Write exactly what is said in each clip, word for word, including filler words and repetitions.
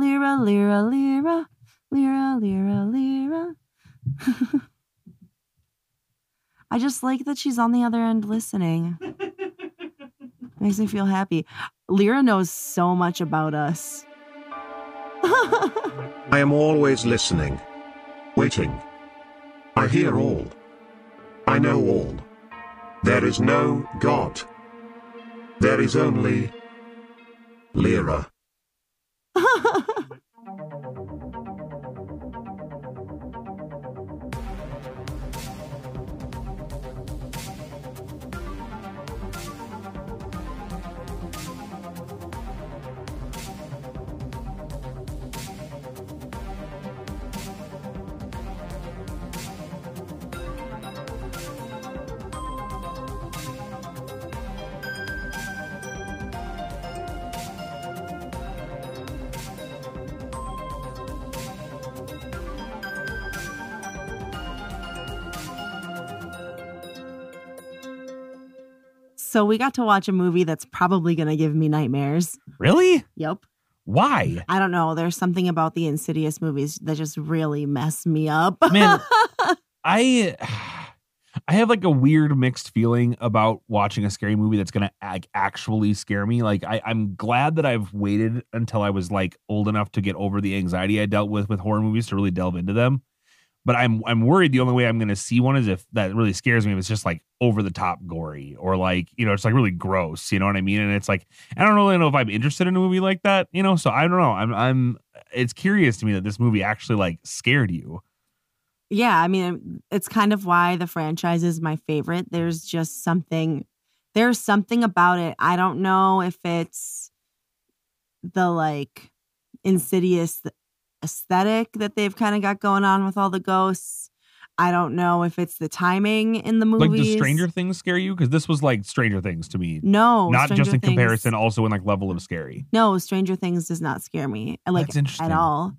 Lyra, Lyra, Lyra, Lyra, Lyra, Lyra. I just like that she's on the other end listening. Makes me feel happy. Lyra knows so much about us. I am always listening, waiting. I hear all. I know all. There is no God. There is only Lyra. So we got to watch a movie that's probably going to give me nightmares. Really? Yep. Why? I don't know. There's something about the Insidious movies that just really mess me up. Man, I I have like a weird mixed feeling about watching a scary movie that's going to like actually scare me. Like I, I'm glad that I've waited until I was like old enough to get over the anxiety I dealt with with horror movies to really delve into them. But I'm I'm worried the only way I'm going to see one is if that really scares me. If it's just like over the top gory or like, you know, it's like really gross. You know what I mean? And it's like, I don't really know if I'm interested in a movie like that, you know, so I don't know. I'm I'm it's curious to me that this movie actually like scared you. Yeah, I mean, it's kind of why the franchise is my favorite. There's just something there's something about it. I don't know if it's the like Insidious aesthetic that they've kind of got going on with all the ghosts. I don't know if it's the timing in the movies. Like, does Stranger Things scare you? Because this was like Stranger Things to me. No, not Stranger just in Things. Comparison, also in like level of scary. No, Stranger Things does not scare me like That's interesting. At all.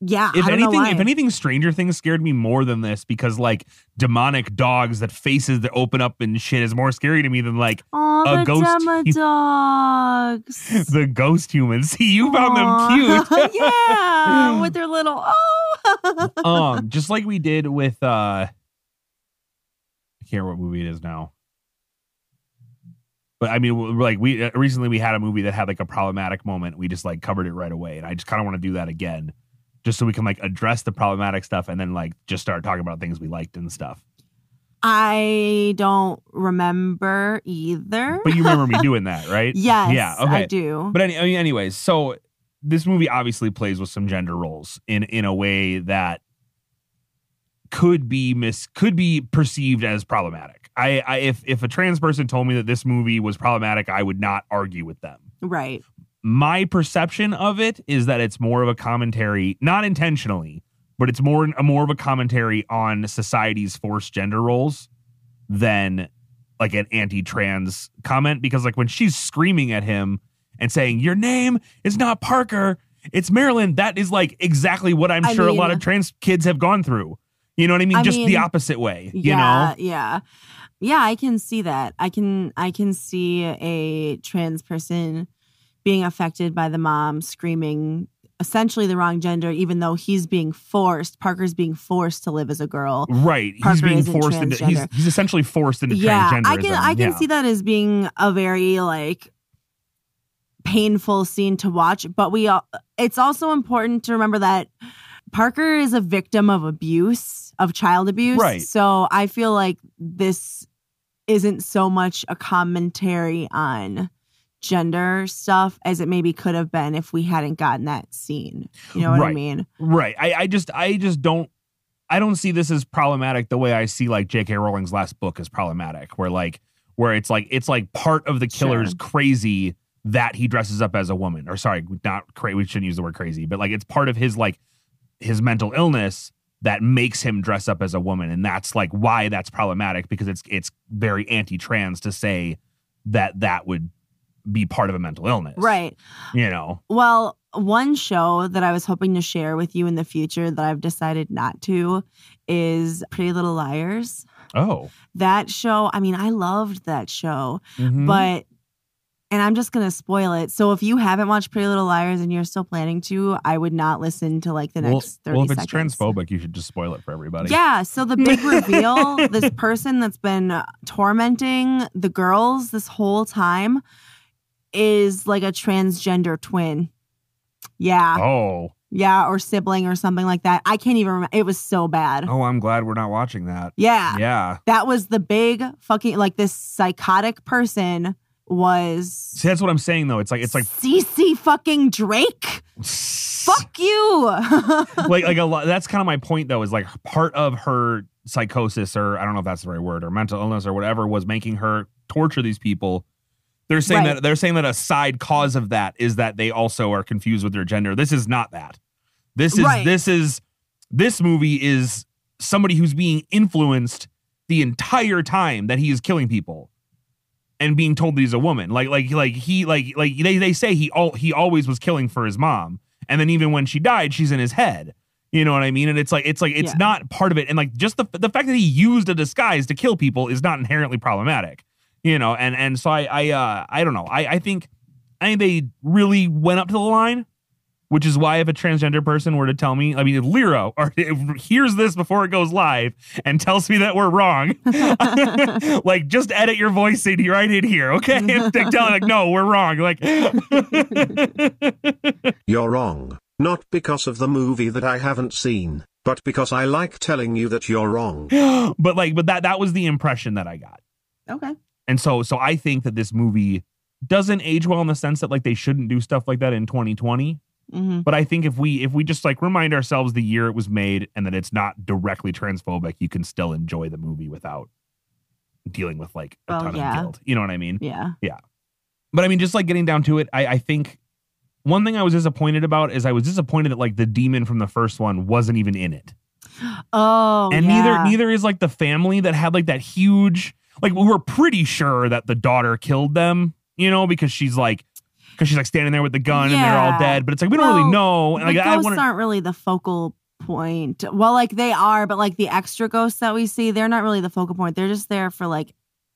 Yeah, if I don't anything, know if anything, Stranger Things scared me more than this because like demonic dogs that faces that open up and shit is more scary to me than like Aww, a ghost. Demo dogs. The ghost humans. See, you Aww. Found them cute. Yeah, with their little oh. um, just like we did with uh, I can't remember what movie it is now. But I mean, like we recently we had a movie that had like a problematic moment. We just like covered it right away, and I just kind of want to do that again. Just so we can like address the problematic stuff and then like just start talking about things we liked and stuff. I don't remember either. But you remember me doing that, right? Yes, yeah, okay. I do. But any, I mean, anyways, so this movie obviously plays with some gender roles in in a way that could be mis could be perceived as problematic. I, I if if a trans person told me that this movie was problematic, I would not argue with them. Right. My perception of it is that it's more of a commentary, not intentionally, but it's more a more of a commentary on society's forced gender roles than like an anti-trans comment. Because like when she's screaming at him and saying, your name is not Parker, it's Marilyn. That is like exactly what I'm I sure mean, a lot of trans kids have gone through. You know what I mean? I Just mean, the opposite way. Yeah, you know? Yeah. Yeah, I can see that. I can I can see a trans person being affected by the mom screaming essentially the wrong gender, even though he's being forced. Parker's being forced to live as a girl. Right. Parker he's being forced into, he's, he's essentially forced into yeah, transgenderism. I can, I can yeah. see that as being a very like painful scene to watch. But we, all, it's also important to remember that Parker is a victim of abuse, of child abuse. Right. So I feel like this isn't so much a commentary on gender stuff as it maybe could have been if we hadn't gotten that scene. You know what right. I mean? Right. I, I just I just don't I don't see this as problematic the way I see like J K Rowling's last book is problematic, where like where it's like it's like part of the killer's sure. crazy that he dresses up as a woman. Or sorry, not crazy. We shouldn't use the word crazy, but like it's part of his like his mental illness that makes him dress up as a woman. And that's like why that's problematic, because it's it's very anti-trans to say that that would be part of a mental illness. Right. You know. Well, one show that I was hoping to share with you in the future that I've decided not to is Pretty Little Liars. Oh. That show, I mean, I loved that show, mm-hmm. but And I'm just going to spoil it. So if you haven't watched Pretty Little Liars and you're still planning to, I would not listen to like the well, next thirty seconds. Well, if it's seconds. transphobic, you should just spoil it for everybody. Yeah. So the big reveal, this person that's been tormenting the girls this whole time is like a transgender twin. Yeah. Oh. Yeah, or sibling or something like that. I can't even remember. It was so bad. Oh, I'm glad we're not watching that. Yeah. Yeah. That was the big fucking, like, this psychotic person was... See, that's what I'm saying, though. It's like... it's like Cece fucking Drake. Fuck you. like, like a lot. That's kind of my point, though, is like part of her psychosis, or I don't know if that's the right word, or mental illness or whatever, was making her torture these people. They're saying right. that they're saying that a side cause of that is that they also are confused with their gender. This is not that. This is right. this is this movie is somebody who's being influenced the entire time that he is killing people and being told that he's a woman. Like like like he like like they they say he all he always was killing for his mom, and then even when she died, she's in his head. You know what I mean? And it's like it's like it's yeah. not part of it. And like just the the fact that he used a disguise to kill people is not inherently problematic. You know, and, and so I I uh, I don't know. I, I think I think they really went up to the line, which is why if a transgender person were to tell me, I mean, if Lero or if hears this before it goes live and tells me that we're wrong, like just edit your voice in right in here, okay? And tell like, no, we're wrong. Like, you're wrong, not because of the movie that I haven't seen, but because I like telling you that you're wrong. But like, but that that was the impression that I got. Okay. And so so I think that this movie doesn't age well in the sense that like they shouldn't do stuff like that in twenty twenty. Mm-hmm. But I think if we if we just like remind ourselves the year it was made and that it's not directly transphobic, you can still enjoy the movie without dealing with like a well, ton yeah. of guilt. You know what I mean? Yeah. Yeah. But I mean, just like getting down to it, I, I think one thing I was disappointed about is I was disappointed that like the demon from the first one wasn't even in it. Oh, and yeah. neither neither is like the family that had like that huge... Like, we were pretty sure that the daughter killed them, you know, because she's like, because she's like standing there with the gun yeah. and they're all dead. But it's like, we don't well, really know. And like, the ghosts I wanna... aren't really the focal point. Well, like they are, but like the extra ghosts that we see, they're not really the focal point. They're just there for like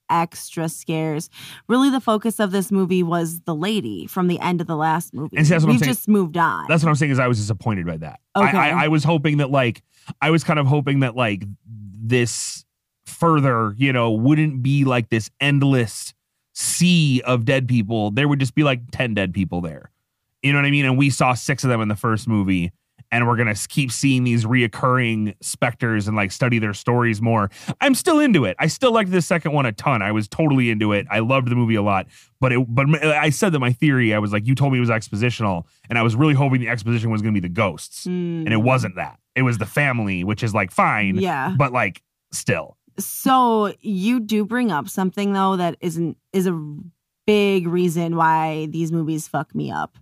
extra scares. Really, the focus of this movie was the lady from the end of the last movie. And so that's what We've I'm saying. just moved on. That's what I'm saying is I was disappointed by that. Okay. I, I, I was hoping that like, I was kind of hoping that like this... further, you know, wouldn't be like this endless sea of dead people. There would just be like ten dead people there. You know what I mean? And we saw six of them in the first movie, and we're going to keep seeing these reoccurring specters and like study their stories more. I'm still into it. I still liked the second one a ton. I was totally into it. I loved the movie a lot, but it, but I said that my theory, I was like, you told me it was expositional, and I was really hoping the exposition was going to be the ghosts. Mm. And it wasn't that. It was the family, which is like fine, yeah, but like still. So you do bring up something, though, that isn't is a big reason why these movies fuck me up.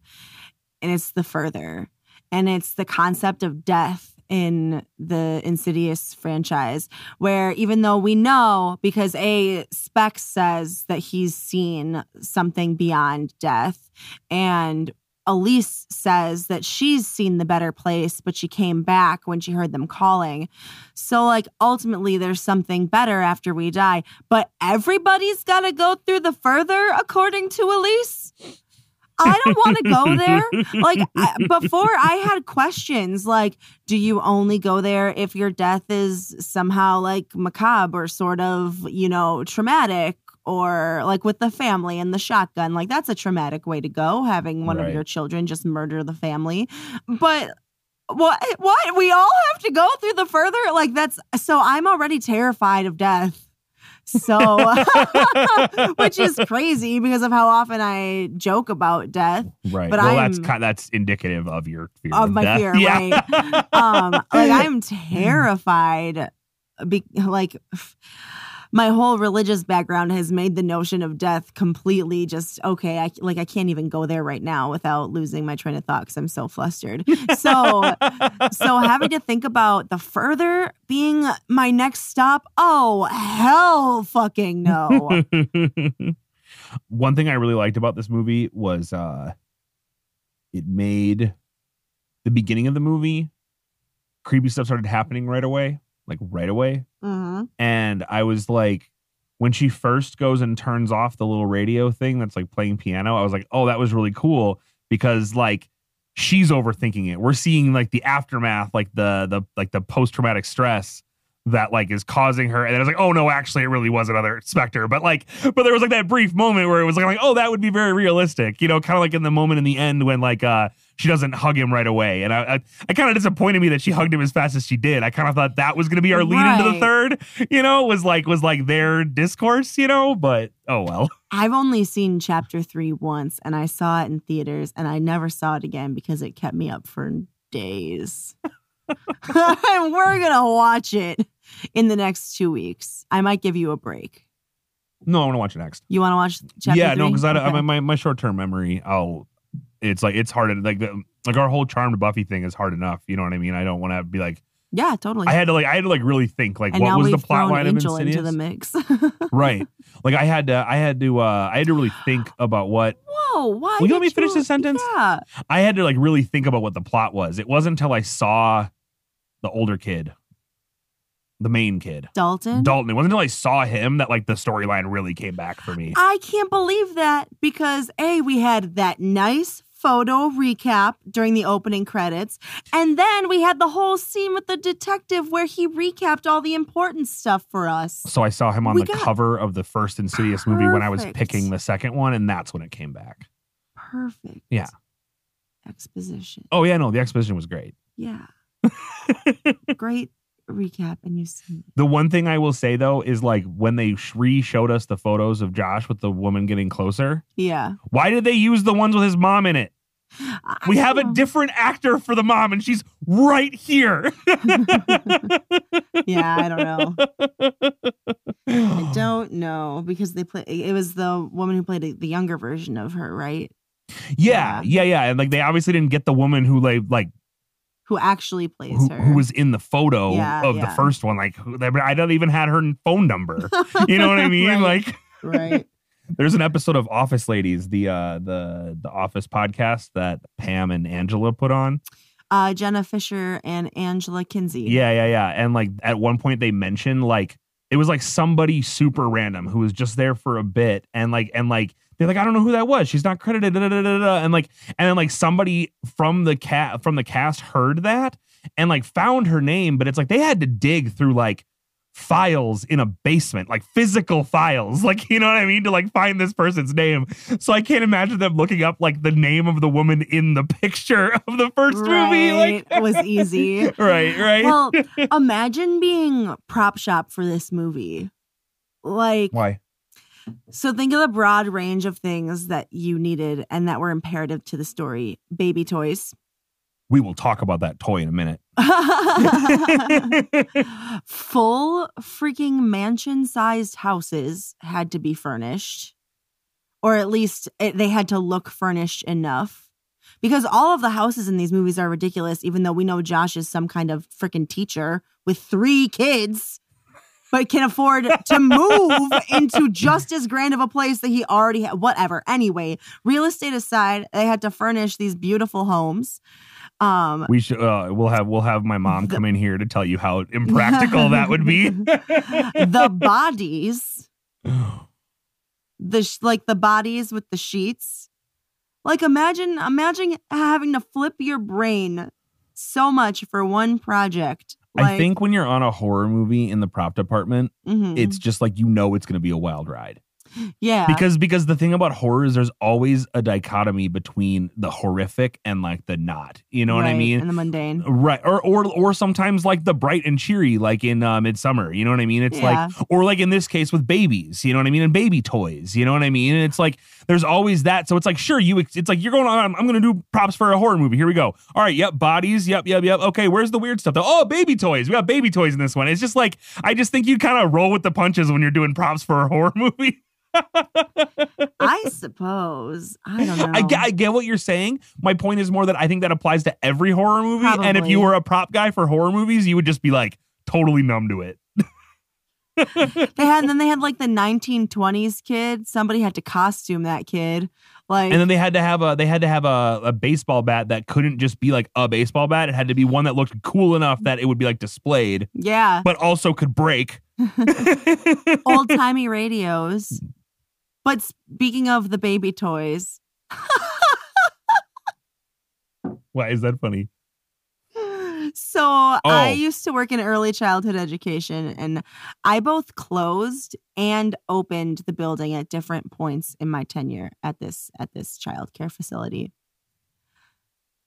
And it's the further. And it's the concept of death in the Insidious franchise, where even though we know because a Speck says that he's seen something beyond death, and Elise says that she's seen the better place, but she came back when she heard them calling. So, like, ultimately, there's something better after we die. But everybody's got to go through the further, according to Elise. I don't want to go there. Like, I, before I had questions, like, do you only go there if your death is somehow, like, macabre or sort of, you know, traumatic? Or like with the family and the shotgun, like that's a traumatic way to go, having one right. of your children just murder the family. But what, what? We all have to go through the further? Like that's, so I'm already terrified of death. So, which is crazy because of how often I joke about death. Right. But well, I'm, that's kind of, that's indicative of your fear of, of my death. fear, yeah. right? um, like I'm terrified. Be, like... My whole religious background has made the notion of death completely just, okay, I, like I can't even go there right now without losing my train of thought because I'm so flustered. So so having to think about the further being my next stop, oh, hell fucking no. One thing I really liked about this movie was uh, it made the beginning of the movie, creepy stuff started happening right away. Like right away. Mm-hmm. And I was like, when she first goes and turns off the little radio thing that's like playing piano, I was like, oh, that was really cool, because like she's overthinking it. We're seeing like the aftermath, like the the like the post-traumatic stress that like is causing her. And then I was like, oh no, actually it really was another specter. But like, but there was like that brief moment where it was like, like oh, that would be very realistic, you know, kind of like in the moment in the end when like uh she doesn't hug him right away. And I I, I kind of disappointed me that she hugged him as fast as she did. I kind of thought that was going to be our lead right. into the third, you know, was like, was like their discourse, you know, but oh well. I've only seen chapter three once, and I saw it in theaters, and I never saw it again because it kept me up for days. We're going to watch it in the next two weeks. I might give you a break. No, I want to watch it next. You want to watch chapter yeah, three? Yeah, no, because okay. my, my, my short-term memory, I'll... It's like, it's hard to, like, the, like our whole Charmed Buffy thing is hard enough. You know what I mean? I don't want to be like, yeah, totally. I had to like, I had to like really think like, and what was the plot line of Insidious? Into the mix. Right. Like I had to, I had to, uh, I had to really think about what, whoa, why will you let me finish the sentence? Yeah. I had to like really think about what the plot was. It wasn't until I saw the older kid, the main kid. Dalton? Dalton. It wasn't until I saw him that, like, the storyline really came back for me. I can't believe that because, A, we had that nice photo recap during the opening credits, and then we had the whole scene with the detective where he recapped all the important stuff for us. So I saw him on we the cover of the first Insidious perfect. movie when I was picking the second one, and that's when it came back. Perfect. Yeah. Exposition. Oh, yeah, no, the exposition was great. Yeah. Great recap. And you see the one thing I will say though is like when they re-showed us the photos of Josh with the woman getting closer, yeah why did they use the ones with his mom in it? I we have know. a different actor for the mom and she's right here. yeah I don't know I don't know because they play it was the woman who played the younger version of her, right? yeah yeah yeah, yeah. And like they obviously didn't get the woman who like like Who actually plays who, her. Who was in the photo yeah, of yeah. the first one. Like, who, I don't even had her phone number. You know what I mean? right, like, right. There's an episode of Office Ladies, the uh, the the Office podcast that Pam and Angela put on. Uh, Jenna Fisher and Angela Kinsey. Yeah, yeah, yeah. And, like, at one point they mentioned, like, it was, like, somebody super random who was just there for a bit. And, like, and like they're like, I don't know who that was. She's not credited. Da, da, da, da, da. And like, and then like somebody from the cat from the cast heard that and like found her name. But it's like they had to dig through like files in a basement, like physical files, like, you know what I mean? To like find this person's name. So I can't imagine them looking up like the name of the woman in the picture of the first right. movie. Like it was easy. Right. Right. Well, imagine being prop shop for this movie. Like, why? So think of the broad range of things that you needed and that were imperative to the story. Baby toys. We will talk about that toy in a minute. Full freaking mansion-sized houses had to be furnished. Or at least it, they had to look furnished enough. Because all of the houses in these movies are ridiculous, even though we know Josh is some kind of freaking teacher with three kids. But can afford to move into just as grand of a place that he already had. Whatever. Anyway, real estate aside, they had to furnish these beautiful homes. Um, we should. Uh, we'll have we'll have my mom the, come in here to tell you how impractical that would be. The bodies, the sh- like the bodies with the sheets. Like imagine imagine having to flip your brain so much for one project. Like, I think when you're on a horror movie in the prop department, mm-hmm. it's just like, you know, it's going to be a wild ride. Yeah. Because because the thing about horror is there's always a dichotomy between the horrific and like the not. You know right, what I mean? And the mundane. Right. Or or or sometimes like the bright and cheery, like in uh, Midsummer. You know what I mean? It's yeah. like, or like in this case with babies, you know what I mean? And baby toys, you know what I mean? And it's like, there's always that. So it's like, sure, you, it's like, you're going on, I'm, I'm going to do props for a horror movie. Here we go. All right. Yep. Bodies. Yep. Yep. Yep. Okay. Where's the weird stuff though? Oh, baby toys. We got baby toys in this one. It's just like, I just think you kind of roll with the punches when you're doing props for a horror movie. I suppose. I don't know. I get, I get what you're saying. My point is more that I think that applies to every horror movie. Probably. And if you were a prop guy for horror movies, you would just be like totally numb to it. They had, then they had like the nineteen twenties kid. Somebody had to costume that kid. Like, and then they had to have a they had to have a, a baseball bat that couldn't just be like a baseball bat. It had to be one that looked cool enough that it would be like displayed. Yeah. But also could break. Old-timey radios. But speaking of the baby toys. Why is that funny? So oh. I used to work in early childhood education, and I both closed and opened the building at different points in my tenure at this at this childcare facility.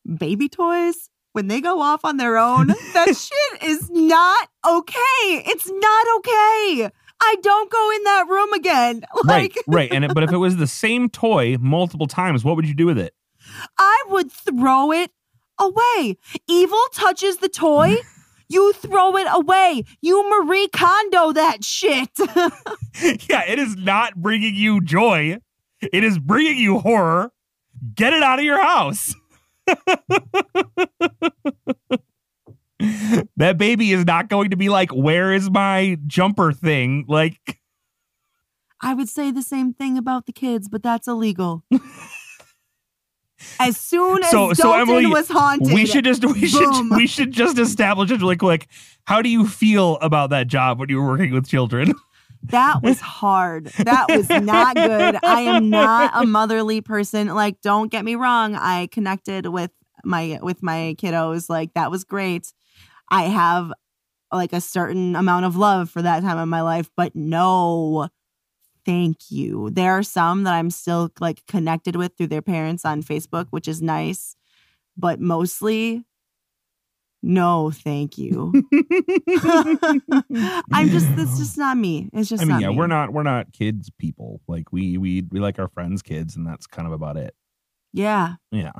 Baby toys, when they go off on their own, that shit is not okay. It's not okay. I don't go in that room again. Like, right, right. And it, but if it was the same toy multiple times, what would you do with it? I would throw it away. Evil touches the toy, you throw it away. You Marie Kondo that shit. Yeah, it is not bringing you joy. It is bringing you horror. Get it out of your house. That baby is not going to be like, where is my jumper thing? Like, I would say the same thing about the kids, but that's illegal. As soon as so, so Dalton Emily, was haunted, we should just we should, we should just establish it really quick. How do you feel about that job when you were working with children? That was hard. That was not good. I am not a motherly person. Like, don't get me wrong. I connected with my with my kiddos. Like, that was great. I have like a certain amount of love for that time in my life, but no. Thank you. There are some that I'm still like connected with through their parents on Facebook, which is nice, but mostly, no, thank you. I'm just, it's just not me. It's just. I mean, not yeah, me. we're not, we're not kids people. Like we, we, we like our friends' kids, and that's kind of about it. Yeah. Yeah.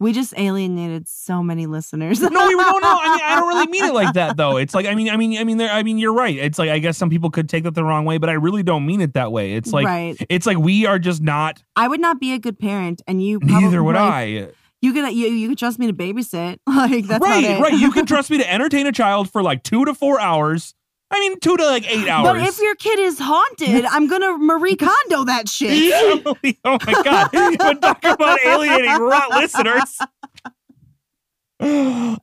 We just alienated so many listeners. no, we don't know. I mean, I don't really mean it like that, though. It's like, I mean, I mean, I mean, there. I mean, you're right. It's like, I guess some people could take that the wrong way, but I really don't mean it that way. It's like, right. It's like we are just not. I would not be a good parent, and you. Probably, neither would I. You could you you could trust me to babysit. Like that's right, not it. Right. You can trust me to entertain a child for like two to four hours. I mean, two to like eight hours. But if your kid is haunted, I'm going to Marie Kondo that shit. Oh, my God. But talk about alienating rot listeners.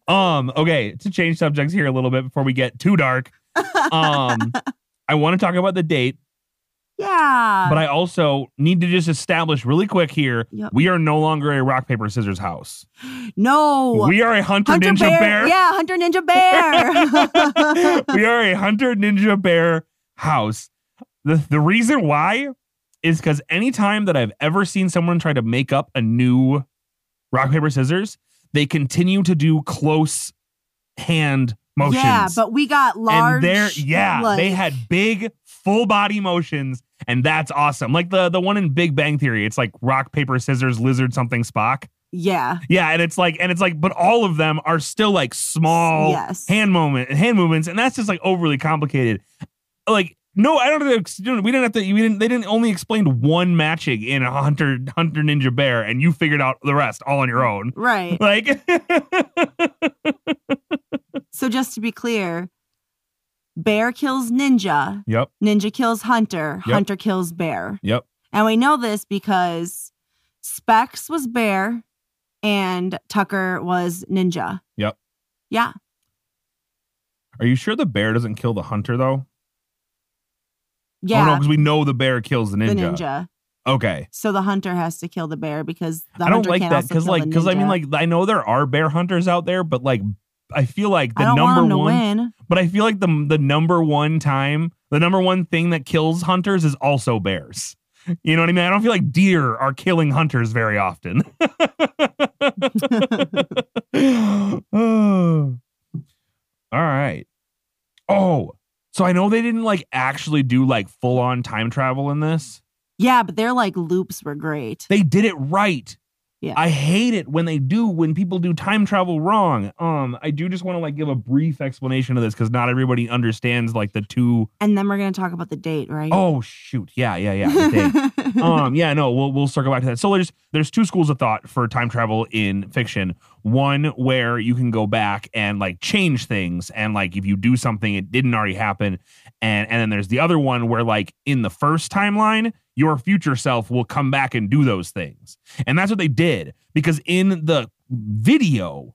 Um. Okay, to change subjects here a little bit before we get too dark. Um, I want to talk about the date. Yeah. But I also need to just establish really quick here. Yep. We are no longer a rock, paper, scissors house. No. We are a hunter, hunter ninja bear. bear. Yeah, hunter ninja bear. We are a hunter ninja bear house. The, the reason why is because anytime that I've ever seen someone try to make up a new rock, paper, scissors, they continue to do close hand motions. Yeah, but we got large. And yeah, like, they had big full body motions, and that's awesome. Like the the one in Big Bang Theory, it's like rock, paper, scissors, lizard, something, Spock. Yeah. Yeah, and it's like, and it's like, but all of them are still like small yes. hand moment, hand movements, and that's just like overly complicated. Like, no, I don't know. We didn't have to. We didn't. They didn't only explain one matching in a hunter, hunter ninja bear, and you figured out the rest all on your own. Right. Like. So just to be clear. Bear kills ninja. Yep. Ninja kills hunter. Yep. Hunter kills bear. Yep. And we know this because Specs was bear and Tucker was ninja. Yep. Yeah. Are you sure the bear doesn't kill the hunter, though? Yeah. Oh, no, because we know the bear kills the ninja. The ninja. Okay. So the hunter has to kill the bear because the I don't hunter like can't that because like because I mean like I know there are bear hunters out there, but like. I feel like the I don't number want him one, to win. But I feel like the the number one time, the number one thing that kills hunters is also bears. You know what I mean? I don't feel like deer are killing hunters very often. All right. Oh, so I know they didn't like actually do like full on time travel in this. Yeah, but their like loops were great. They did it right. Yeah. I hate it when they do, when people do time travel wrong. Um, I do just want to like give a brief explanation of this because not everybody understands like the two. And then we're going to talk about the date, right? Oh, shoot. Yeah, yeah, yeah. The date. um, yeah, no, we'll we'll circle back to that. So there's, there's two schools of thought for time travel in fiction. One where you can go back and like change things. And like if you do something, it didn't already happen. And, and then there's the other one where like in the first timeline, your future self will come back and do those things. And that's what they did, because in the video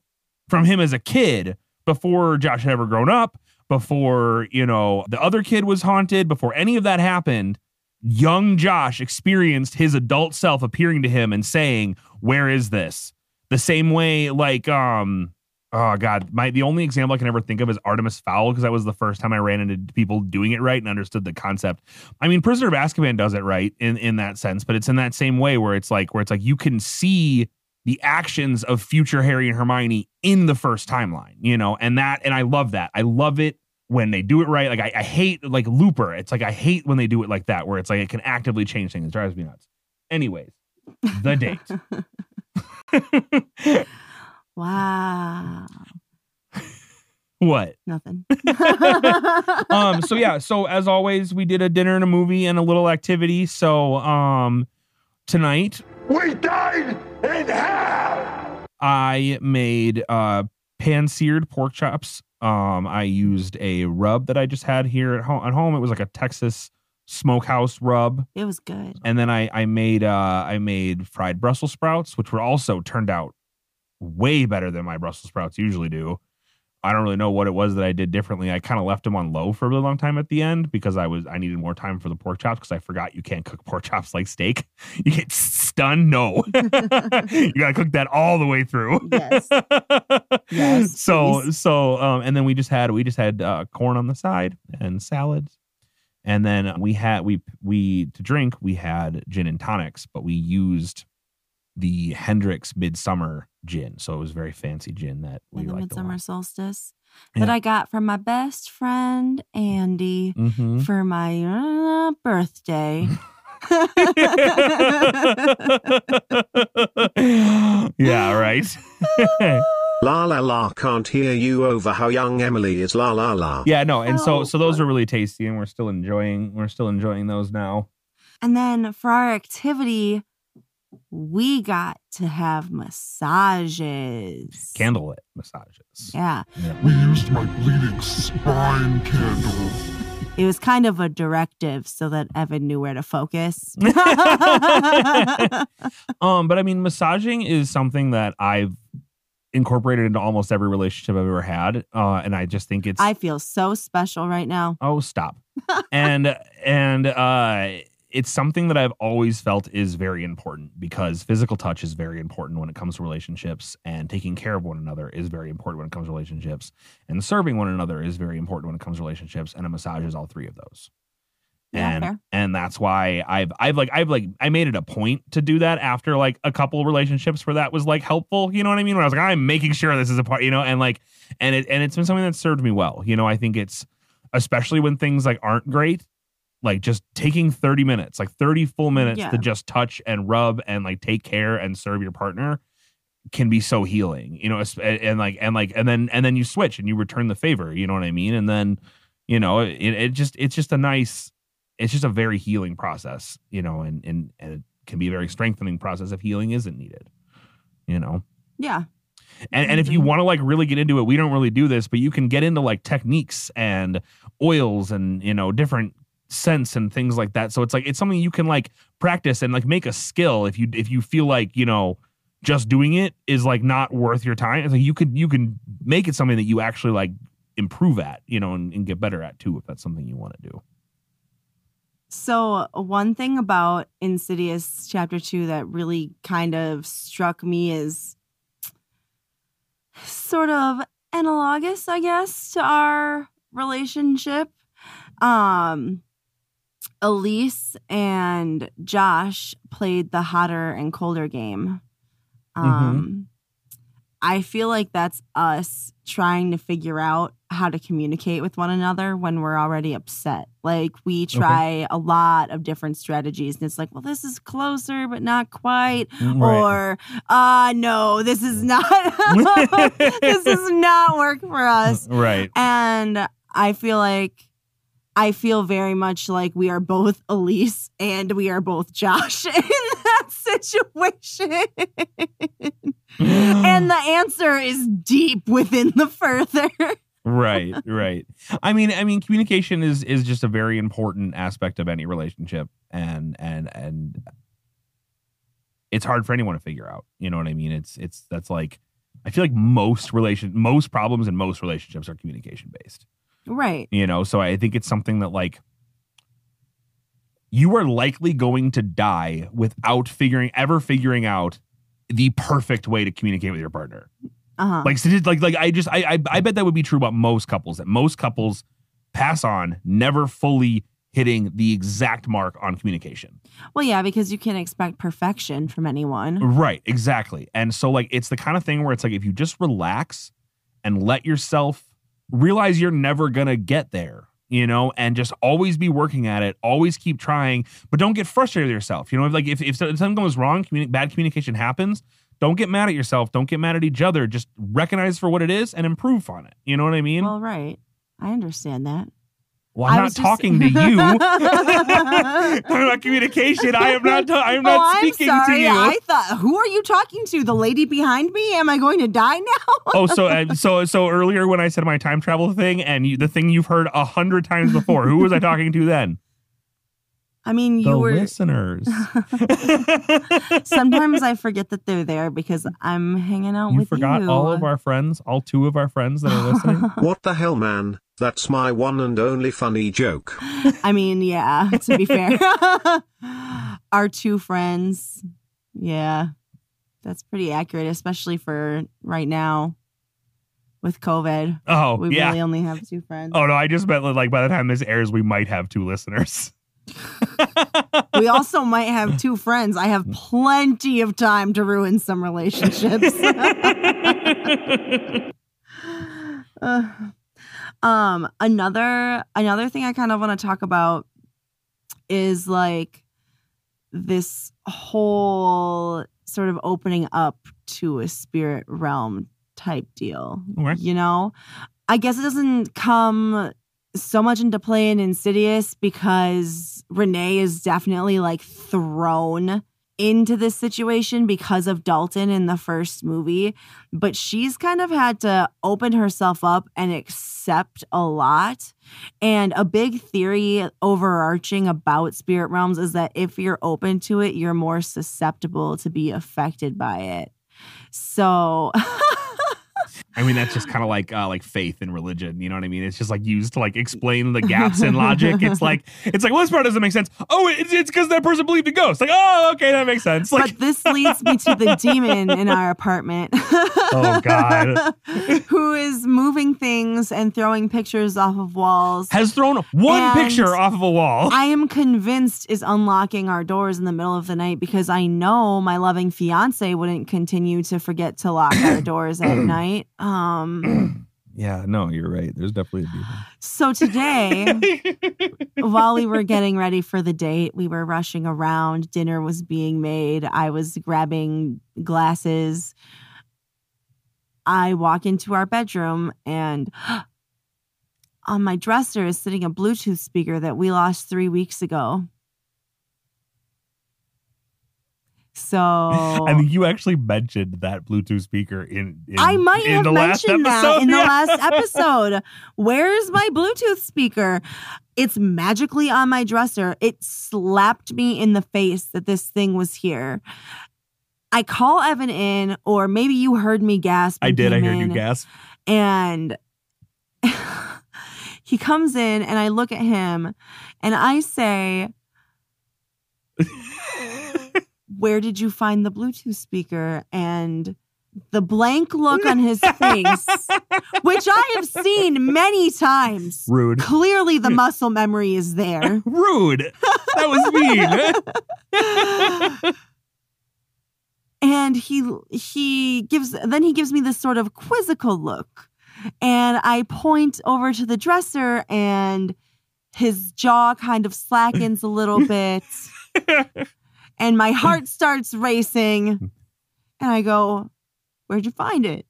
from him as a kid, before Josh had ever grown up, before, you know, the other kid was haunted, before any of that happened, young Josh experienced his adult self appearing to him and saying, where is this? The same way, like, um, oh God, my, the only example I can ever think of is Artemis Fowl, because that was the first time I ran into people doing it right and understood the concept. I mean, Prisoner of Azkaban does it right in, in that sense, but it's in that same way where it's like, where it's like you can see the actions of future Harry and Hermione in the first timeline, you know, and that, and I love that. I love it when they do it right. Like I, I hate like Looper. It's like, I hate when they do it like that, where it's like, it can actively change things. It drives me nuts. Anyways, the date. Wow. What? Nothing. um, so yeah. So as always, we did a dinner and a movie and a little activity. So, um, tonight we died in hell. I made, uh, pan-seared pork chops. Um, I used a rub that I just had here at home. At home, it was like a Texas smokehouse rub. It was good. And then I I made uh I made fried Brussels sprouts, which were also turned out way better than my Brussels sprouts usually do. I don't really know what it was that I did differently. I kind of left them on low for a really long time at the end because I was I needed more time for the pork chops because I forgot you can't cook pork chops like steak. You get stunned. No, you gotta cook that all the way through. Yes. Yes. So please. so um, and then we just had we just had uh, corn on the side and salads, and then we had we we to drink we had gin and tonics, but we used the Hendricks Midsummer gin. So it was very fancy gin that we liked. The Midsummer Solstice that yeah. I got from my best friend, Andy, mm-hmm. for my uh, birthday. Yeah, right. La la la, can't hear you over how young Emily is. La la la. Yeah, no. And so, so those are really tasty and we're still enjoying, we're still enjoying those now. And then for our activity, we got to have massages. Candlelit massages. Yeah. yeah. We used my bleeding spine candle. It was kind of a directive so that Evan knew where to focus. um, but I mean, massaging is something that I've incorporated into almost every relationship I've ever had. Uh, and I just think it's... I feel so special right now. Oh, stop. and, and, uh... It's something that I've always felt is very important because physical touch is very important when it comes to relationships, and taking care of one another is very important when it comes to relationships, and serving one another is very important when it comes to relationships, and a massage is all three of those. Yeah, and fair. And that's why I've I've like I've like I made it a point to do that after like a couple relationships where that was like helpful, you know what I mean? When I was like, I'm making sure this is a part, you know, and like and it and it's been something that served me well. You know, I think it's especially when things like aren't great. Like just taking thirty minutes, like thirty full minutes yeah. to just touch and rub and like take care and serve your partner can be so healing, you know, and like, and like, and then, and then you switch and you return the favor, you know what I mean? And then, you know, it, it just, it's just a nice, it's just a very healing process, you know, and, and, and it can be a very strengthening process if healing isn't needed, you know? Yeah. And and if you want to like really get into it, we don't really do this, but you can get into like techniques and oils and, you know, different scents and things like that. So it's like it's something you can like practice and like make a skill if you if you feel like, you know, just doing it is like not worth your time. It's like you could you can make it something that you actually like improve at, you know, and, and get better at too if that's something you want to do. So one thing about Insidious Chapter Two that really kind of struck me is sort of analogous, I guess, to our relationship. Um, Elise and Josh played the hotter and colder game. Um, mm-hmm. I feel like that's us trying to figure out how to communicate with one another when we're already upset. Like we try okay. a lot of different strategies and it's like, well, this is closer, but not quite. Right. Or, uh, no, this is not, this does not work for us. Right. And I feel like I feel very much like we are both Elise and we are both Josh in that situation. And the answer is deep within the further. Right, right. I mean, I mean, communication is is just a very important aspect of any relationship, and and and it's hard for anyone to figure out. You know what I mean? It's it's that's like I feel like most relation, most problems and most relationships are communication based. Right. You know, so I think it's something that, like, you are likely going to die without figuring, ever figuring out the perfect way to communicate with your partner. Uh-huh. Like, like, like I just, I, I, I bet that would be true about most couples, that most couples pass on never fully hitting the exact mark on communication. Well, yeah, because you can't expect perfection from anyone. Right, exactly. And so, like, it's the kind of thing where it's like, if you just relax and let yourself realize you're never going to get there, you know, and just always be working at it, always keep trying, but don't get frustrated with yourself. You know, like, if, if something goes wrong, communi- bad communication happens, don't get mad at yourself. Don't get mad at each other. Just recognize for what it is and improve on it. You know what I mean? Well, right. I understand that. Well, I'm I not talking just... to you. I'm not communication. I am not. Ta- I am not oh, speaking I'm sorry. to you. I thought, who are you talking to? The lady behind me? Am I going to die now? oh, so uh, so so earlier when I said my time travel thing and you, the thing you've heard a hundred times before, who was I talking to then? I mean, you the were listeners. Sometimes I forget that they're there because I'm hanging out you with you. You forgot all of our friends, all two of our friends that are listening. What the hell, man? That's my one and only funny joke. I mean, yeah, to be fair. Our two friends. Yeah. That's pretty accurate, especially for right now with COVID. Oh, we yeah. really only have two friends. Oh, no, I just meant like by the time this airs, we might have two listeners. We also might have two friends. I have plenty of time to ruin some relationships. uh. Um, another, another thing I kind of want to talk about is like this whole sort of opening up to a spirit realm type deal, okay. You know, I guess it doesn't come so much into play in Insidious because Renee is definitely like thrown into this situation because of Dalton in the first movie, but she's kind of had to open herself up and accept a lot. And a big theory overarching about spirit realms is that if you're open to it, you're more susceptible to be affected by it. So... I mean, that's just kind of like uh, like faith and religion. You know what I mean? It's just like used to like explain the gaps in logic. It's like it's like, well, this part doesn't make sense. Oh, it's it's because that person believed in ghosts. Like, oh, okay, that makes sense. Like, but this leads me to the demon in our apartment. Oh, God. Who is moving things and throwing pictures off of walls. Has thrown one picture off of a wall. I am convinced is unlocking our doors in the middle of the night because I know my loving fiance wouldn't continue to forget to lock our doors at night. Um, yeah, no, you're right. There's definitely a demon. So today, while we were getting ready for the date, we were rushing around. Dinner was being made. I was grabbing glasses. I walk into our bedroom and on my dresser is sitting a Bluetooth speaker that we lost three weeks ago. So I mean, you actually mentioned that Bluetooth speaker in, in I might in have the mentioned last that in yeah. the last episode. Where's my Bluetooth speaker? It's magically on my dresser. It slapped me in the face that this thing was here. I call Evan in, or maybe you heard me gasp. I did. I heard you gasp. And he comes in and I look at him and I say, where did you find the Bluetooth speaker? And the blank look on his face, which I have seen many times. Rude. Clearly the muscle memory is there. Rude. That was mean. And he he gives then he gives me this sort of quizzical look. And I point over to the dresser and his jaw kind of slackens a little bit. And my heart starts racing. And I go, where'd you find it?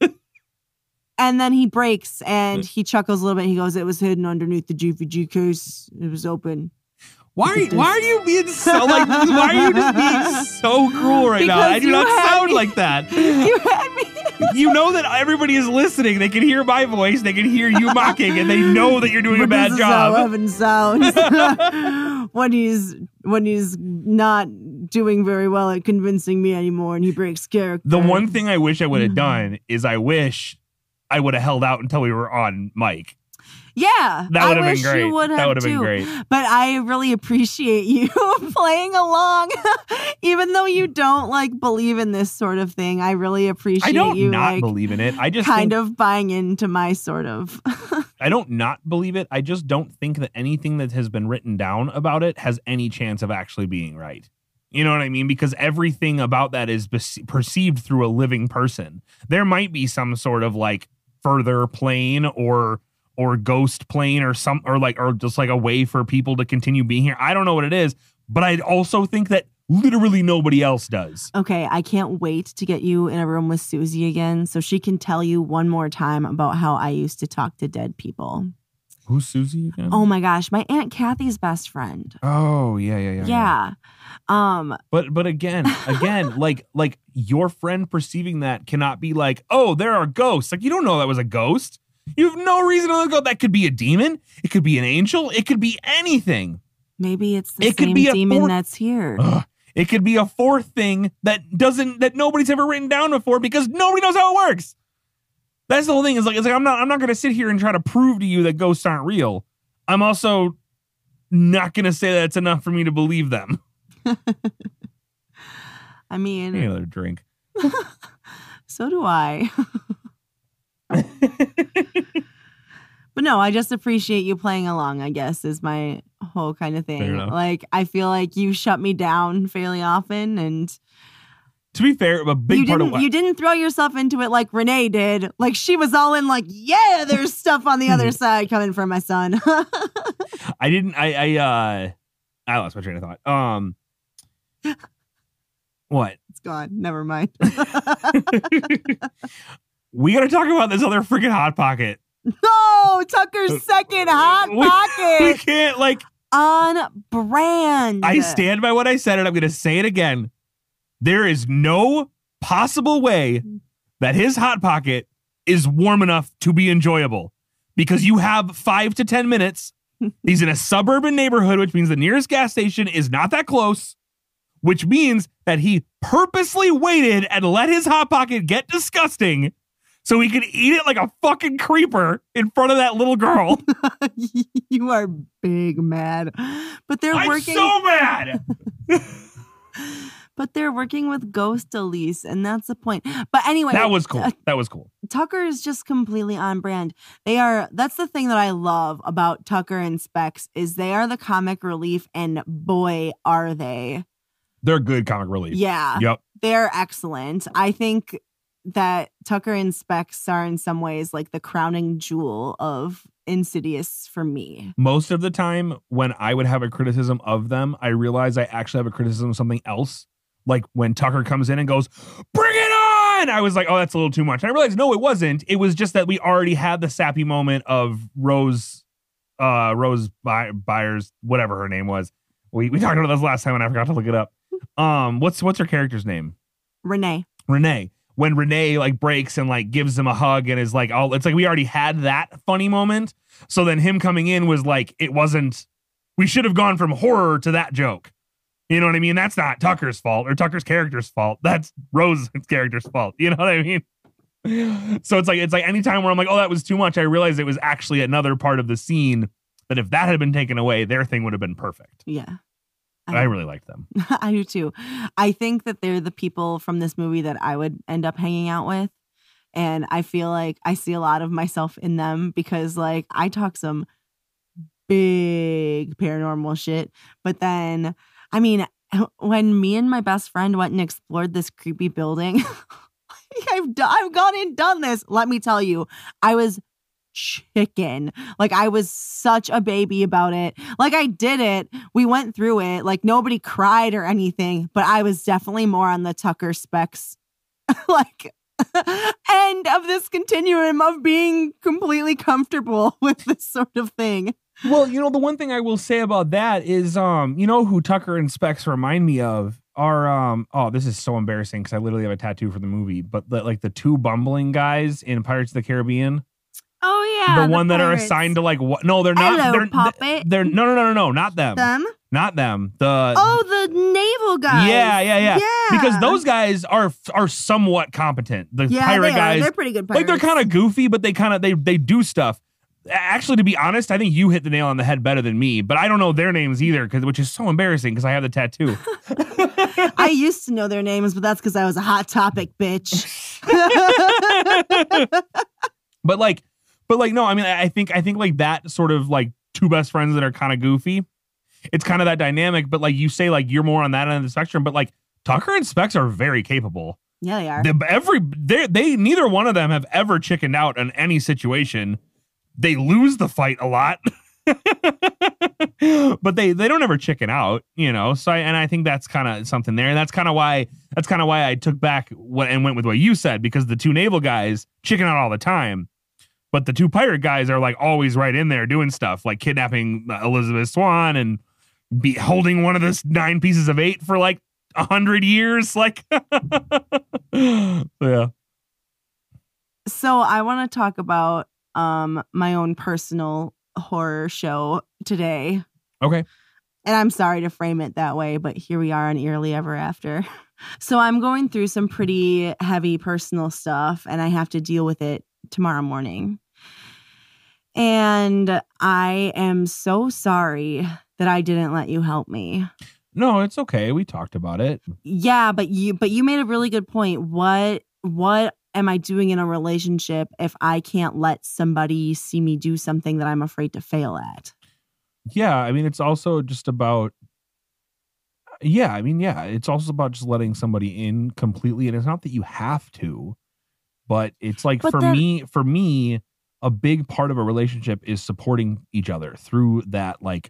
And then he breaks and he chuckles a little bit. And he goes, it was hidden underneath the G V G case. It was open. Why are, you, why are you being so like? Why are you just being so cruel right because now? I do not sound me, like that. You had me. You know that everybody is listening. They can hear my voice. They can hear you mocking, and they know that you're doing but a bad this job. This is how Evan sounds when he's when he's not doing very well at convincing me anymore, and he breaks character. The one thing I wish I would have done is I wish I would have held out until we were on mic. Yeah, that would have been great. You would have that would have been great. But I really appreciate you playing along, even though you don't like believe in this sort of thing. I really appreciate I don't you not like, believe in it. I just kind think, of buying into my sort of. I don't not believe it. I just don't think that anything that has been written down about it has any chance of actually being right. You know what I mean? Because everything about that is perceived through a living person. There might be some sort of like further plane or. or ghost plane or some or like or just like a way for people to continue being here. I don't know what it is, but I also think that literally nobody else does. Okay, I can't wait to get you in a room with Susie again so she can tell you one more time about how I used to talk to dead people. Who's Susie again? Oh my gosh, my Aunt Kathy's best friend. Oh, yeah, yeah, yeah. Yeah. yeah. Um But but again, again, like like your friend perceiving that cannot be like, "Oh, there are ghosts." Like you don't know that was a ghost. You have no reason to go. That could be a demon. It could be an angel. It could be anything. Maybe it's the it same could be demon fourth, that's here. Ugh, it could be a fourth thing that doesn't that nobody's ever written down before because nobody knows how it works. That's the whole thing. Is like it's like I'm not I'm not going to sit here and try to prove to you that ghosts aren't real. I'm also not going to say that it's enough for me to believe them. I mean, any other drink. So do I. But no, I just appreciate you playing along, I guess, is my whole kind of thing. Like, I feel like you shut me down fairly often. And to be fair, a big part of what you didn't throw yourself into it like Renee did. Like, she was all in like, yeah, there's stuff on the other side coming from my son. I didn't. I, I, uh, I lost my train of thought. Um, what? It's gone. Never mind. We got to talk about this other freaking Hot Pocket. No, Tucker's second Hot Pocket. We, we can't, like. On brand. I stand by what I said, and I'm going to say it again. There is no possible way that his Hot Pocket is warm enough to be enjoyable. Because you have five to ten minutes. He's in a suburban neighborhood, which means the nearest gas station is not that close. Which means that he purposely waited and let his Hot Pocket get disgusting. So he could eat it like a fucking creeper in front of that little girl. You are big mad. But they're I'm working so mad. But they're working with Ghost Elise, and that's the point. But anyway, that was cool. Uh, that was cool. Tucker is just completely on brand. They are that's the thing that I love about Tucker and Specs is they are the comic relief, and boy are they. They're good comic relief. Yeah. Yep. They're excellent. I think that Tucker and Specs are in some ways like the crowning jewel of Insidious for me. Most of the time when I would have a criticism of them, I realize I actually have a criticism of something else. Like when Tucker comes in and goes, "Bring it on!" I was like, oh, that's a little too much. And I realized, no, it wasn't. It was just that we already had the sappy moment of Rose, uh, Rose By- Byers, whatever her name was. We we talked about this last time and I forgot to look it up. Um, what's, what's her character's name? Renee. Renee. When Renee like breaks and like gives him a hug and is like, oh, it's like we already had that funny moment. So then him coming in was like, it wasn't, we should have gone from horror to that joke. You know what I mean? That's not Tucker's fault or Tucker's character's fault. That's Rose's character's fault. You know what I mean? So it's like, it's like anytime where I'm like, oh, that was too much. I realized it was actually another part of the scene that if that had been taken away, their thing would have been perfect. Yeah. I really like them. I do too. I think that they're the people from this movie that I would end up hanging out with. And I feel like I see a lot of myself in them because like I talk some big paranormal shit. But then, I mean, when me and my best friend went and explored this creepy building, I've, done, I've gone and done this. Let me tell you, I was chicken. Like I was such a baby about it. Like I did it. We went through it. Like nobody cried or anything, but I was definitely more on the Tucker Specs like end of this continuum of being completely comfortable with this sort of thing. Well, you know, the one thing I will say about that is, um, you know who Tucker and Specs remind me of are um oh this is so embarrassing because I literally have a tattoo for the movie, but the, like the two bumbling guys in Pirates of the Caribbean. Oh yeah, the, the one pirates. that are assigned to like what? No, they're not. Hello, they're, Poppet. They're no, no, no, no, no, not them. Them? Not them. The oh, the naval guys. Yeah, yeah, yeah. yeah. Because those guys are are somewhat competent. The yeah, pirate they guys, are. They're pretty good pirates. Like they're kind of goofy, but they kind of they they do stuff. Actually, to be honest, I think you hit the nail on the head better than me, but I don't know their names either, because which is so embarrassing because I have the tattoo. I used to know their names, but that's because I was a Hot Topic bitch. But like, but like, no, I mean, I think I think like that sort of like two best friends that are kind of goofy. It's kind of that dynamic, but like you say, like you're more on that end of the spectrum, but like Tucker and Specs are very capable. Yeah, they are. They, every they they neither one of them have ever chickened out in any situation. They lose the fight a lot, but they, they don't ever chicken out, you know? So I, and I think that's kind of something there. And that's kind of why, that's kind of why I took back what and went with what you said, because the two naval guys chicken out all the time, but the two pirate guys are like always right in there doing stuff like kidnapping Elizabeth Swan and be holding one of this nine pieces of eight for like a hundred years. Like, so, yeah. So I want to talk about, Um, my own personal horror show today. Okay. And I'm sorry to frame it that way, but here we are on Eerily Ever After. So I'm going through some pretty heavy personal stuff, and I have to deal with it tomorrow morning. And I am so sorry that I didn't let you help me. No, it's okay. We talked about it. Yeah, but you but you made a really good point. What what am I doing in a relationship if I can't let somebody see me do something that I'm afraid to fail at? Yeah, I mean, it's also just about, yeah, I mean, yeah, it's also about just letting somebody in completely. And it's not that you have to, but it's like but for then, me, for me, a big part of a relationship is supporting each other through that, like,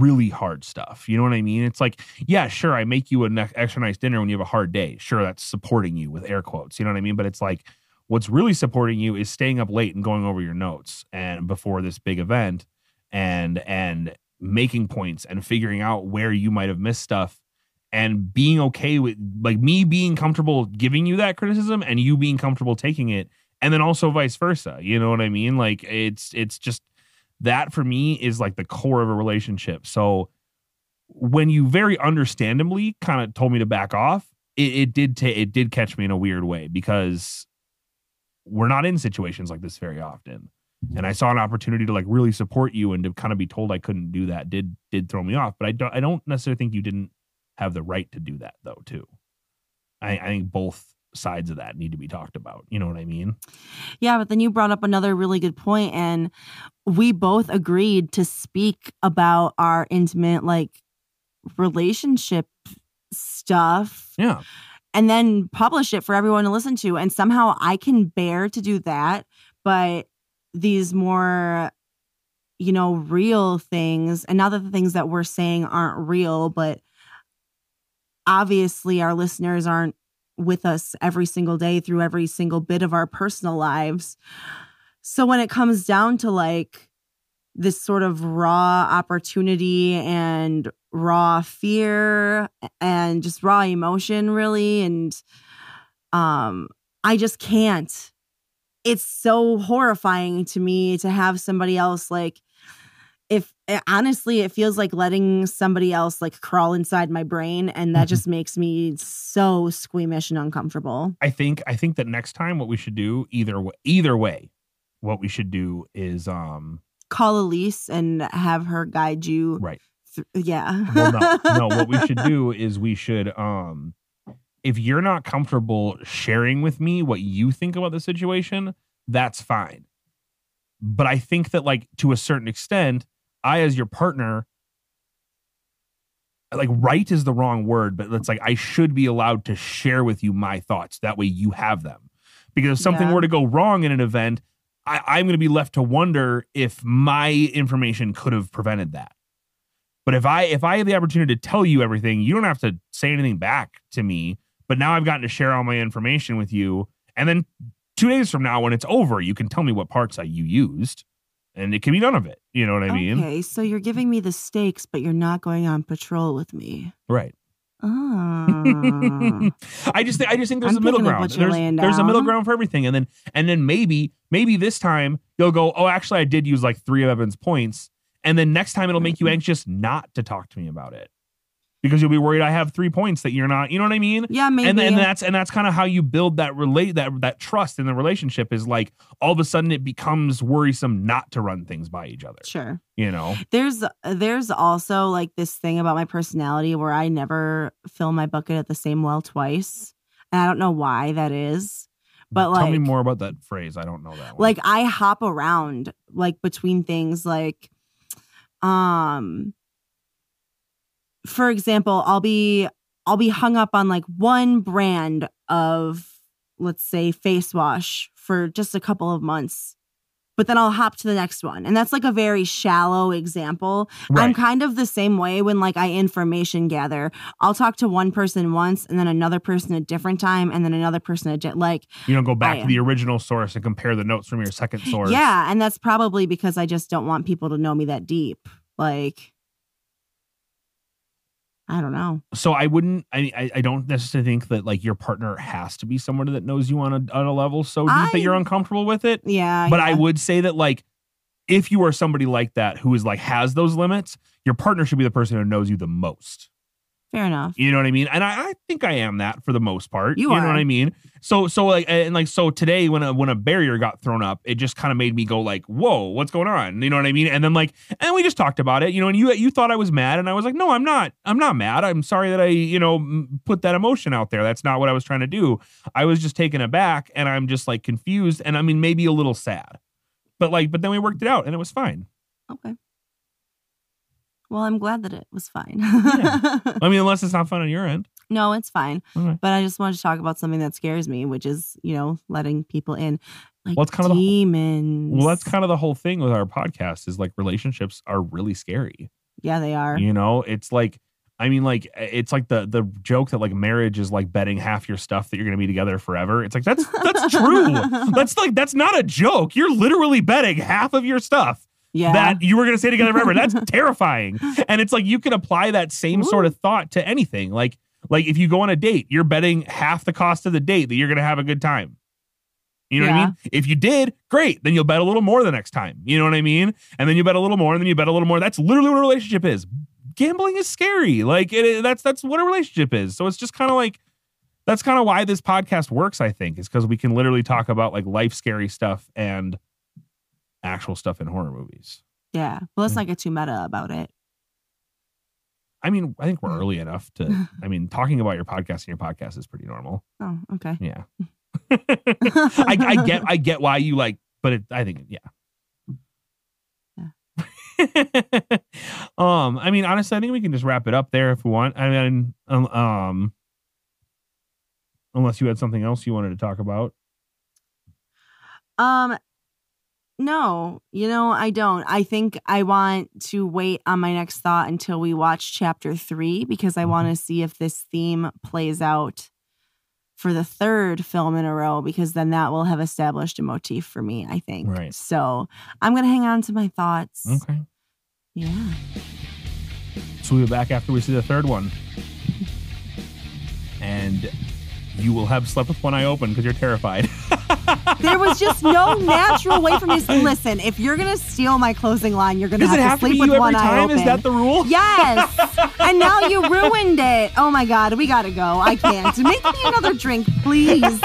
really hard stuff. You know what I mean? It's like, yeah, sure, I make you an extra nice dinner when you have a hard day. Sure, that's supporting you with air quotes. You know what I mean? But it's like, what's really supporting you is staying up late and going over your notes and before this big event and and making points and figuring out where you might have missed stuff and being okay with like me being comfortable giving you that criticism and you being comfortable taking it, and then also vice versa. You know what I mean? Like it's it's just that for me is like the core of a relationship. So when you very understandably kind of told me to back off, it, it did ta- it did catch me in a weird way, because we're not in situations like this very often. And I saw an opportunity to like really support you, and to kind of be told I couldn't do that did did throw me off. But I don't I don't necessarily think you didn't have the right to do that though too. I, I think both sides of that need to be talked about. You know what I mean? Yeah, but then you brought up another really good point, and we both agreed to speak about our intimate like relationship stuff. Yeah. And then publish it for everyone to listen to. And somehow I can bear to do that, but these more, you know, real things, and not that the things that we're saying aren't real, but obviously our listeners aren't with us every single day through every single bit of our personal lives. So when it comes down to like this sort of raw opportunity and raw fear and just raw emotion, really, and um, I just can't. It's so horrifying to me to have somebody else like, if honestly, it feels like letting somebody else like crawl inside my brain, and that just makes me so squeamish and uncomfortable. I think I think that next time what we should do, either either way, what we should do is um call Elise and have her guide you. Right. Th- yeah. Well, no, no, what we should do is we should um if you're not comfortable sharing with me what you think about the situation, that's fine. But I think that like to a certain extent, I, as your partner, like right is the wrong word, but it's like I should be allowed to share with you my thoughts. That way you have them. Because if something yeah. were to go wrong in an event, I, I'm going to be left to wonder if my information could have prevented that. But if I if I have the opportunity to tell you everything, you don't have to say anything back to me. But now I've gotten to share all my information with you. And then two days from now when it's over, you can tell me what parts I, you used. And it can be none of it. You know what I mean? Okay, so you're giving me the stakes, but you're not going on patrol with me. Right. Oh. I just th- I just think there's I'm a middle ground. There's, there's a middle ground for everything, and then and then maybe maybe this time you'll go, oh, actually, I did use like three of Evan's points, and then next time it'll make you anxious not to talk to me about it because you'll be worried I have three points that you're not. You know what I mean? Yeah, maybe. And, and that's and that's kind of how you build that relate that that trust in the relationship is like all of a sudden it becomes worrisome not to run things by each other. Sure. You know, there's there's also like this thing about my personality where I never fill my bucket at the same well twice. And I don't know why that is. But like, tell me more about that phrase. I don't know that one. Like I hop around like between things like, um, for example, I'll be I'll be hung up on like one brand of, let's say, face wash for just a couple of months. But then I'll hop to the next one. And that's like a very shallow example. Right. I'm kind of the same way when like I information gather. I'll talk to one person once and then another person a different time and then another person a different like. You don't go back I, to the original source and compare the notes from your second source. Yeah. And that's probably because I just don't want people to know me that deep. Like, I don't know. So I wouldn't, I I don't necessarily think that like your partner has to be someone that knows you on a on a level so deep I, that you're uncomfortable with it. Yeah. But yeah. I would say that like, if you are somebody like that who is like, has those limits, your partner should be the person who knows you the most. Fair enough. You know what I mean? And I, I think I am that for the most part. You, you are. know what I mean? So, so like, and like, so today when a, when a barrier got thrown up, it just kind of made me go like, whoa, what's going on? You know what I mean? And then like, and we just talked about it, you know, and you, you thought I was mad and I was like, no, I'm not, I'm not mad. I'm sorry that I, you know, put that emotion out there. That's not what I was trying to do. I was just taken aback and I'm just like confused. And I mean, maybe a little sad, but like, but then we worked it out and it was fine. Okay. Well, I'm glad that it was fine. Yeah. I mean, unless it's not fun on your end. No, it's fine. Right. But I just wanted to talk about something that scares me, which is, you know, letting people in. Like well, that's kind demons. Of the whole, well, that's kind of the whole thing with our podcast is like relationships are really scary. Yeah, they are. You know, it's like, I mean, like, it's like the the joke that like marriage is like betting half your stuff that you're going to be together forever. It's like, that's that's true. That's like, that's not a joke. You're literally betting half of your stuff. Yeah. That you were going to stay together forever. That's terrifying. And it's like you can apply that same Ooh. Sort of thought to anything. Like, like if you go on a date, you're betting half the cost of the date that you're going to have a good time. You know yeah. what I mean? If you did, great. Then you'll bet a little more the next time. You know what I mean? And then you bet a little more and then you bet a little more. That's literally what a relationship is. Gambling is scary. Like it, that's that's what a relationship is. So it's just kind of like, that's kind of why this podcast works, I think, is because we can literally talk about like life scary stuff and actual stuff in horror movies. Yeah. Well, let's not get too meta about it. I mean, I think we're early enough to, I mean, talking about your podcast and your podcast is pretty normal. Oh, okay. Yeah. I, I get, I get why you like, but it, I think, yeah. yeah. um, I mean, honestly, I think we can just wrap it up there if we want. I mean, um, unless you had something else you wanted to talk about. Um, No, you know, I don't. I think I want to wait on my next thought until we watch chapter three, because I mm-hmm. want to see if this theme plays out for the third film in a row, because then that will have established a motif for me, I think. Right. So I'm going to hang on to my thoughts. Okay. Yeah. So we'll be back after we see the third one. And you will have slept with one eye open because you're terrified. There was just no natural way for me to listen. If you're going to steal my closing line, you're going to have, have to sleep with one eye open. Does it have to be you every time? Is that the rule? Yes. And now you ruined it. Oh, my God. We got to go. I can't. Make me another drink, please.